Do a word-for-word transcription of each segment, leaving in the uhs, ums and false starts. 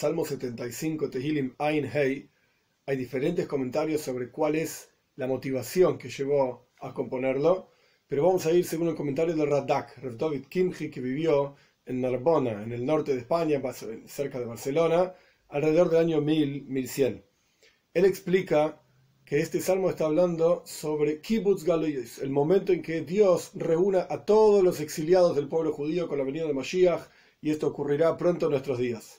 Salmo setenta y cinco, Tehilim Ain Hei, hay diferentes comentarios sobre cuál es la motivación que llevó a componerlo, pero vamos a ir según el comentario de Radak, Rav David Kimhi, que vivió en Narbona, en el norte de España, cerca de Barcelona, alrededor del año mil, mil cien. Él explica que este salmo está hablando sobre Kibbutz Galuyot, el momento en que Dios reúna a todos los exiliados del pueblo judío con la venida de Mashiach, y esto ocurrirá pronto en nuestros días.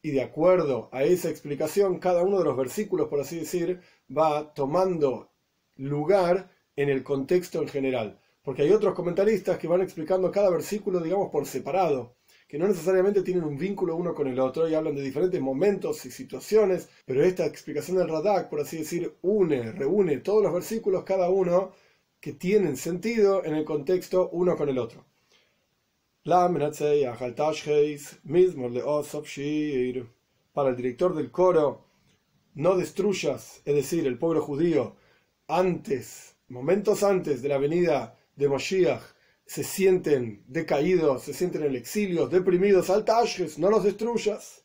Y de acuerdo a esa explicación, cada uno de los versículos, por así decir, va tomando lugar en el contexto en general. Porque hay otros comentaristas que van explicando cada versículo, digamos, por separado, que no necesariamente tienen un vínculo uno con el otro y hablan de diferentes momentos y situaciones, pero esta explicación del Radak, por así decir, une, reúne todos los versículos, cada uno que tienen sentido en el contexto uno con el otro. Lamenatzeaj al Tashkes, mismo de Asaf. Para el director del coro, no destruyas, es decir, el pueblo judío, antes, momentos antes de la venida de Mashiach, se sienten decaídos, se sienten en el exilio, deprimidos. Al Tashkes, no los destruyas.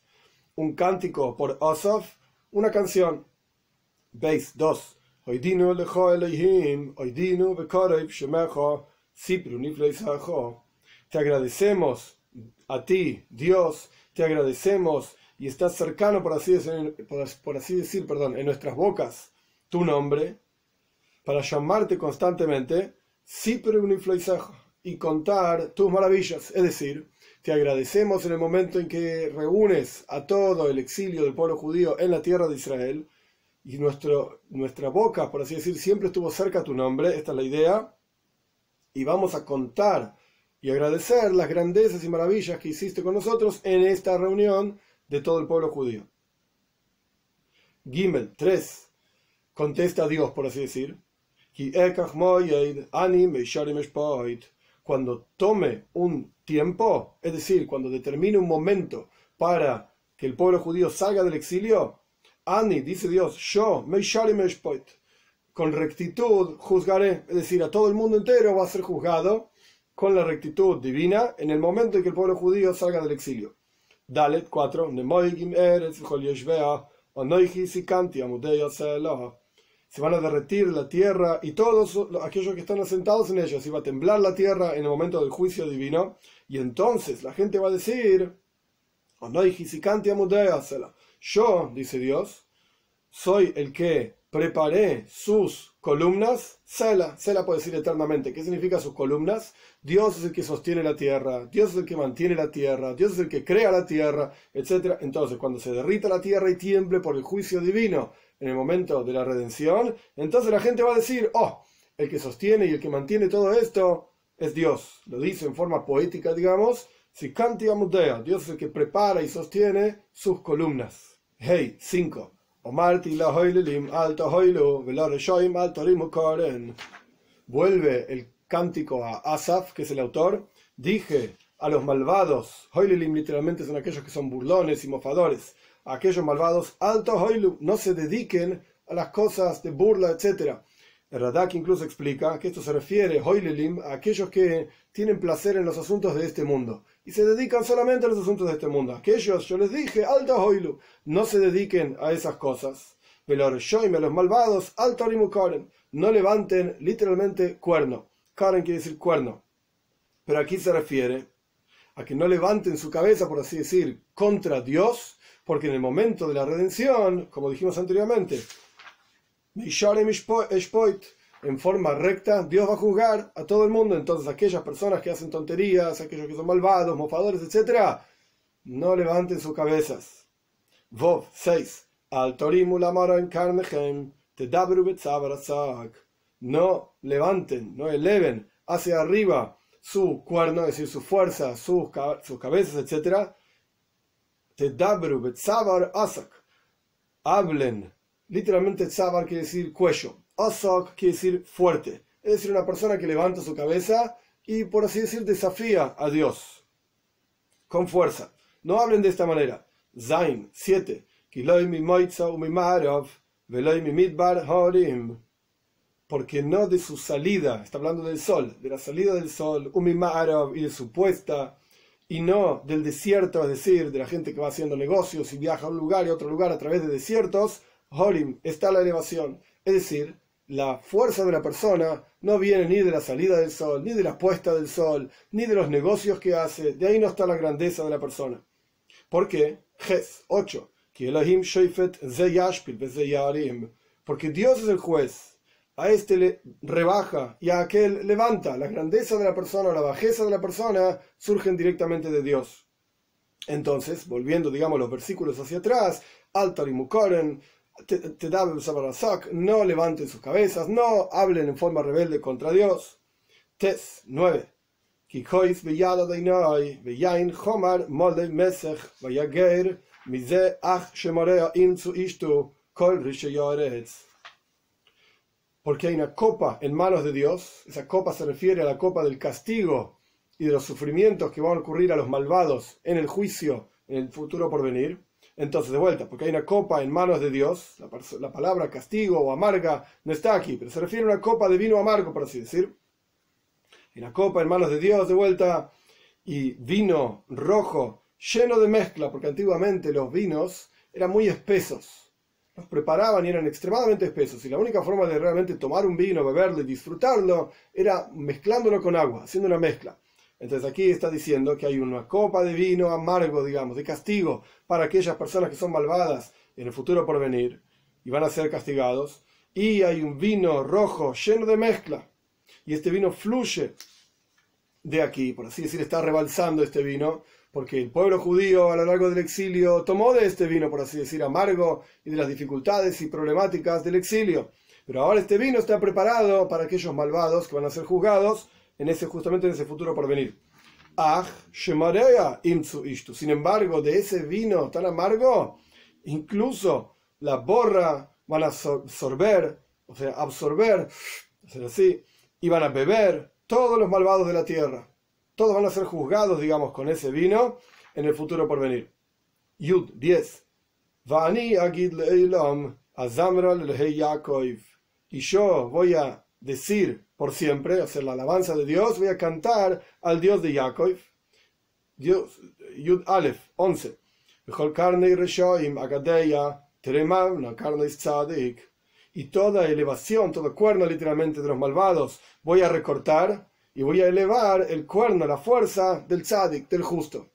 Un cántico por Asaf, una canción. Veis dos. Oidinu lecho Elohim, oidinu bekorev shemecho, sipru nifleisacho. Te agradecemos a ti, Dios, te agradecemos y estás cercano, por así decir, por, por así decir perdón, en nuestras bocas, tu nombre, para llamarte constantemente, y contar tus maravillas. Es decir, te agradecemos en el momento en que reúnes a todo el exilio del pueblo judío en la tierra de Israel, y nuestro, nuestra boca, por así decir, siempre estuvo cerca a tu nombre, esta es la idea, y vamos a contar y agradecer las grandezas y maravillas que hiciste con nosotros en esta reunión de todo el pueblo judío. Gimel tres. Contesta a Dios, por así decir. Cuando tome un tiempo, es decir, cuando determine un momento para que el pueblo judío salga del exilio, Ani, dice Dios, yo, con rectitud juzgaré, es decir, a todo el mundo entero va a ser juzgado, con la rectitud divina, en el momento en que el pueblo judío salga del exilio. Dalet cuatro. Se van a derretir la tierra y todos aquellos que están asentados en ellos, y va a temblar la tierra en el momento del juicio divino, y entonces la gente va a decir, yo, dice Dios, soy el que preparé sus columnas, Sela, Sela puede decir eternamente. ¿Qué significa sus columnas? Dios es el que sostiene la tierra, Dios es el que mantiene la tierra, Dios es el que crea la tierra, etcétera. Entonces, cuando se derrita la tierra y tiemble por el juicio divino en el momento de la redención, entonces la gente va a decir, oh, el que sostiene y el que mantiene todo esto es Dios. Lo dice en forma poética, digamos, Sikanti Amudea, Dios es el que prepara y sostiene sus columnas. Hey, cinco. Vuelve el cántico a Asaf, que es el autor. Dije a los malvados, hoilelim literalmente son aquellos que son burlones y mofadores, aquellos malvados, alto hoilu, no se dediquen a las cosas de burla, etcétera. El Radak incluso explica que esto se refiere, hoilelim, a aquellos que tienen placer en los asuntos de este mundo y se dedican solamente a los asuntos de este mundo. Aquellos, yo les dije, alta hoilu, no se dediquen a esas cosas. Velor shoim, a los malvados, alta rimu karen, no levanten literalmente cuerno. Karen quiere decir cuerno. Pero aquí se refiere a que no levanten su cabeza, por así decir, contra Dios, porque en el momento de la redención, como dijimos anteriormente, Meisharem Eshpoit, en forma recta, Dios va a juzgar a todo el mundo. Entonces aquellas personas que hacen tonterías, aquellos que son malvados, mofadores, etcétera, no levanten sus cabezas. Vov seis. No levanten, no eleven hacia arriba su cuerno, es decir, su fuerza, sus, cab sus cabezas, etcétera. Tedabru betzavar asak. Hablen. Literalmente tzavar quiere decir cuello. Asak quiere decir fuerte, es decir, una persona que levanta su cabeza y, por así decir, desafía a Dios con fuerza. No hablen de esta manera. Zain, siete. Porque no de su salida, está hablando del sol, de la salida del sol, y de su puesta, y no del desierto, es decir, de la gente que va haciendo negocios y viaja a un lugar y a otro lugar a través de desiertos, Horim, está la elevación. Es decir, la fuerza de la persona no viene ni de la salida del sol, ni de la puesta del sol, ni de los negocios que hace. De ahí no está la grandeza de la persona. ¿Por qué? Ches ocho. Porque Dios es el juez. A este le rebaja y a aquel levanta. La grandeza de la persona o la bajeza de la persona surgen directamente de Dios. Entonces, volviendo, digamos, los versículos hacia atrás, Altar y Mukoren, no levanten sus cabezas, no hablen en forma rebelde contra Dios. Tes nueve. Porque hay una copa en manos de Dios. Esa copa se refiere a la copa del castigo y de los sufrimientos que van a ocurrir a los malvados en el juicio, en el futuro por venir. Entonces, de vuelta, porque hay una copa en manos de Dios, la, la palabra castigo o amarga no está aquí, pero se refiere a una copa de vino amargo, por así decir. Y la copa en manos de Dios, de vuelta, y vino rojo, lleno de mezcla, porque antiguamente los vinos eran muy espesos. Los preparaban y eran extremadamente espesos, y la única forma de realmente tomar un vino, beberlo y disfrutarlo, era mezclándolo con agua, haciendo una mezcla. Entonces aquí está diciendo que hay una copa de vino amargo, digamos, de castigo para aquellas personas que son malvadas en el futuro por venir y van a ser castigados. Y hay un vino rojo lleno de mezcla. Y este vino fluye de aquí, por así decir, está rebalsando este vino, porque el pueblo judío a lo largo del exilio tomó de este vino, por así decir, amargo y de las dificultades y problemáticas del exilio. Pero ahora este vino está preparado para aquellos malvados que van a ser juzgados en ese, justamente en ese futuro por venir. Sin embargo, de ese vino tan amargo, incluso la borra van a absorber, o sea, absorber, o sea, así, y van a beber todos los malvados de la tierra. Todos van a ser juzgados, digamos, con ese vino en el futuro por venir. Yud diez. Y yo voy a decir por siempre, hacer la alabanza de Dios, voy a cantar al Dios de Yaakov. Dios, Yud Aleph, once. Y toda elevación, todo cuerno literalmente de los malvados, voy a recortar y voy a elevar el cuerno, la fuerza del tzadik, del justo.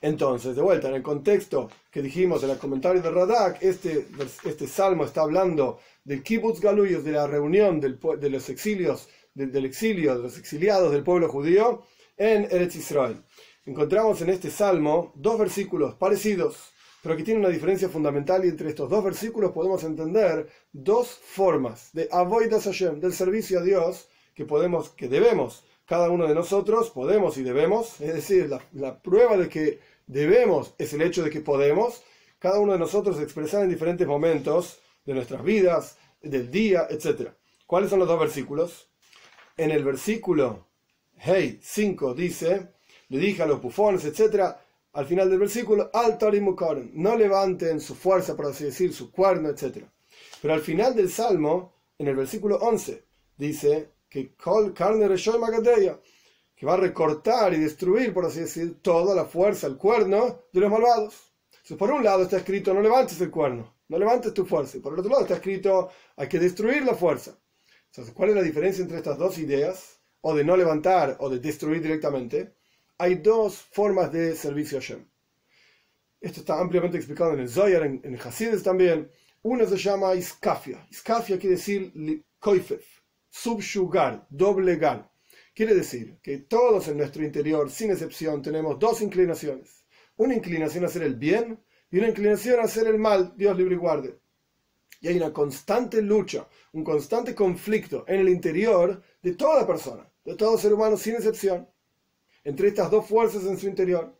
Entonces, de vuelta, en el contexto que dijimos en el comentario de Radak, este, este salmo está hablando del Kibbutz Galuyot, de la reunión del, de los exilios, de, del exilio, de los exiliados del pueblo judío en Eretz Israel. Encontramos en este salmo dos versículos parecidos, pero que tienen una diferencia fundamental, y entre estos dos versículos podemos entender dos formas de Avodas Hashem, del servicio a Dios, que podemos, que debemos, cada uno de nosotros podemos y debemos, es decir, la, la prueba de que debemos es el hecho de que podemos, cada uno de nosotros expresar en diferentes momentos de nuestras vidas, del día, etcétera. ¿Cuáles son los dos versículos? En el versículo Hey cinco dice, le dije a los bufones, etcétera, al final del versículo, Altar y Mukoren, no levanten su fuerza, por así decir, su cuerno, etcétera. Pero al final del Salmo, en el versículo once, dice que Kol Karne Reshoy Magadeya, que va a recortar y destruir, por así decir, toda la fuerza, el cuerno de los malvados. Entonces, por un lado está escrito, no levantes el cuerno, no levantes tu fuerza. Y por el otro lado está escrito, hay que destruir la fuerza. Entonces, ¿cuál es la diferencia entre estas dos ideas? O de no levantar o de destruir directamente. Hay dos formas de servicio a Hashem. Esto está ampliamente explicado en el Zoyar, en, en Hasides también. Uno se llama Iscafia. Iscafia quiere decir koifef, subyugar, doblegar. Quiere decir que todos en nuestro interior, sin excepción, tenemos dos inclinaciones. Una inclinación a hacer el bien y una inclinación a hacer el mal, Dios libre y guarde. Y hay una constante lucha, un constante conflicto en el interior de toda persona, de todo ser humano, sin excepción, entre estas dos fuerzas en su interior.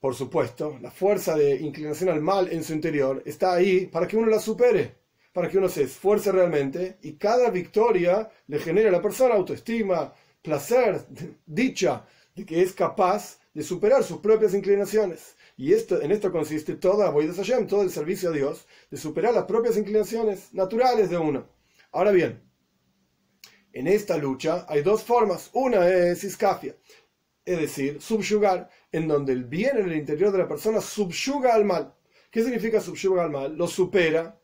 Por supuesto, la fuerza de inclinación al mal en su interior está ahí para que uno la supere, para que uno se esfuerce realmente, y cada victoria le genera a la persona autoestima, placer, dicha, de que es capaz de superar sus propias inclinaciones. Y esto, en esto consiste toda Avodas Hashem, todo el servicio a Dios, de superar las propias inclinaciones naturales de uno. Ahora bien, en esta lucha hay dos formas. Una es Iscafia, es decir, subyugar, en donde el bien en el interior de la persona subyuga al mal. ¿Qué significa subyuga al mal? Lo supera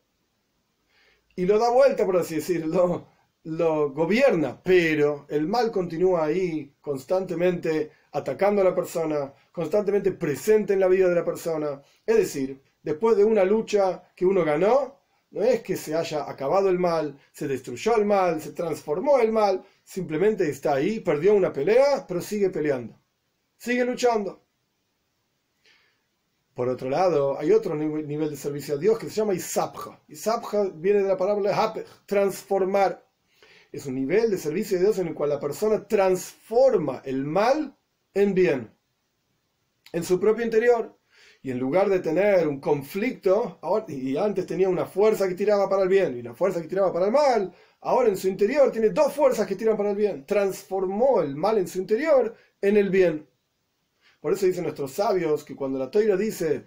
y lo da vuelta, por así decirlo, lo gobierna, pero el mal continúa ahí, constantemente atacando a la persona, constantemente presente en la vida de la persona. Es decir, después de una lucha que uno ganó, no es que se haya acabado el mal, se destruyó el mal, se transformó el mal, simplemente está ahí, perdió una pelea, pero sigue peleando, sigue luchando. Por otro lado, hay otro nivel de servicio a Dios que se llama Isabja. Isabja viene de la palabra Hapekh, transformar. Es un nivel de servicio de Dios en el cual la persona transforma el mal en bien, en su propio interior. Y en lugar de tener un conflicto, ahora, y antes tenía una fuerza que tiraba para el bien y una fuerza que tiraba para el mal, ahora en su interior tiene dos fuerzas que tiran para el bien. Transformó el mal en su interior en el bien. Por eso dicen nuestros sabios que cuando la Torá dice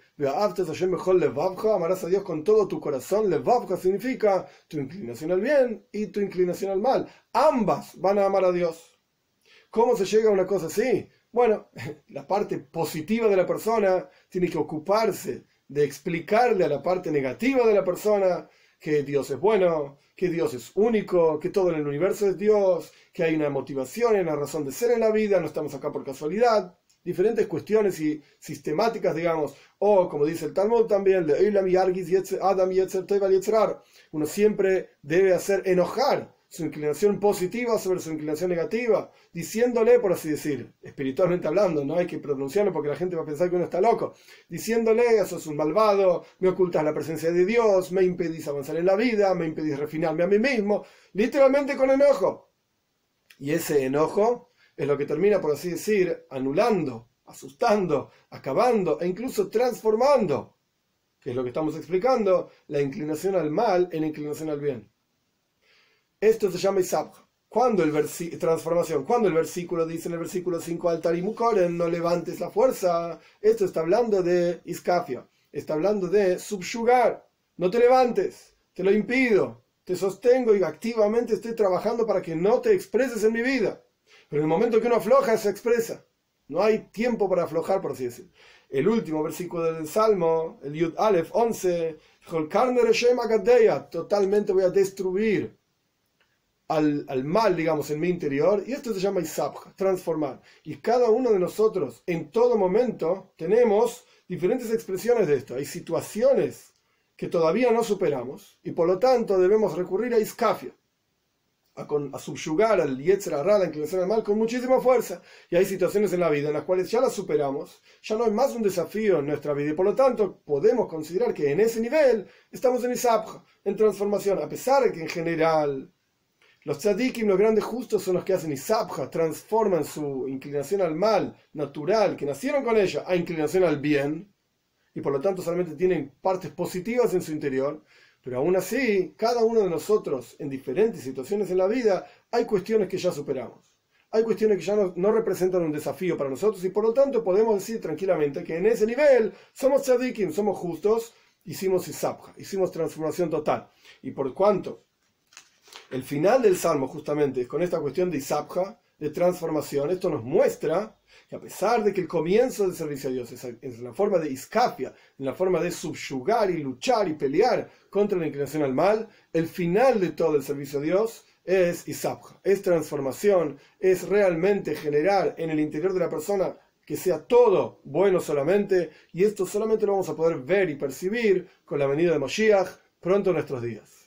amarás a Dios con todo tu corazón, levavcha significa tu inclinación al bien y tu inclinación al mal. Ambas van a amar a Dios. ¿Cómo se llega a una cosa así? Bueno, la parte positiva de la persona tiene que ocuparse de explicarle a la parte negativa de la persona que Dios es bueno, que Dios es único, que todo en el universo es Dios, que hay una motivación y una razón de ser en la vida, no estamos acá por casualidad. Diferentes cuestiones y sistemáticas, digamos, o como dice el Talmud también, uno siempre debe hacer enojar su inclinación positiva sobre su inclinación negativa, diciéndole, por así decir, espiritualmente hablando, no hay que pronunciarlo porque la gente va a pensar que uno está loco, diciéndole, sos un malvado, me ocultas la presencia de Dios, me impedís avanzar en la vida, me impedís refinarme a mí mismo, literalmente con enojo. Y ese enojo es lo que termina, por así decir, anulando, asustando, acabando e incluso transformando, que es lo que estamos explicando, la inclinación al mal en inclinación al bien. Esto se llama Isabja. Cuando el versi transformación, cuando el versículo dice en el versículo cinco, Altarimukoren, no levantes la fuerza, esto está hablando de Iscafia, está hablando de subyugar, no te levantes, te lo impido, te sostengo y activamente estoy trabajando para que no te expreses en mi vida. Pero en el momento que uno afloja, se expresa. No hay tiempo para aflojar, por así decir. El último versículo del Salmo, el Yud Aleph once, totalmente voy a destruir al, al mal, digamos, en mi interior. Y esto se llama Isabja, transformar. Y cada uno de nosotros, en todo momento, tenemos diferentes expresiones de esto. Hay situaciones que todavía no superamos y por lo tanto debemos recurrir a Iscafia. A, con, a subyugar al Yetzer hará, la inclinación al mal, con muchísima fuerza. Y hay situaciones en la vida en las cuales ya las superamos, ya no es más un desafío en nuestra vida y por lo tanto podemos considerar que en ese nivel estamos en Isabja, en transformación, a pesar de que en general los Tzaddikim, los grandes justos, son los que hacen Isabja, transforman su inclinación al mal natural, que nacieron con ella, a inclinación al bien y por lo tanto solamente tienen partes positivas en su interior. Pero aún así, cada uno de nosotros, en diferentes situaciones en la vida, hay cuestiones que ya superamos. Hay cuestiones que ya no, no representan un desafío para nosotros y por lo tanto podemos decir tranquilamente que en ese nivel somos tzaddikim, somos justos, hicimos Isabja, hicimos transformación total. Y por cuanto el final del Salmo justamente es con esta cuestión de Isabja, de transformación, esto nos muestra que a pesar de que el comienzo del servicio a Dios es en la forma de Iscafia, en la forma de subyugar y luchar y pelear contra la inclinación al mal, el final de todo el servicio a Dios es Isabja, es transformación, es realmente generar en el interior de la persona que sea todo bueno solamente, y esto solamente lo vamos a poder ver y percibir con la venida de Mashiach pronto en nuestros días.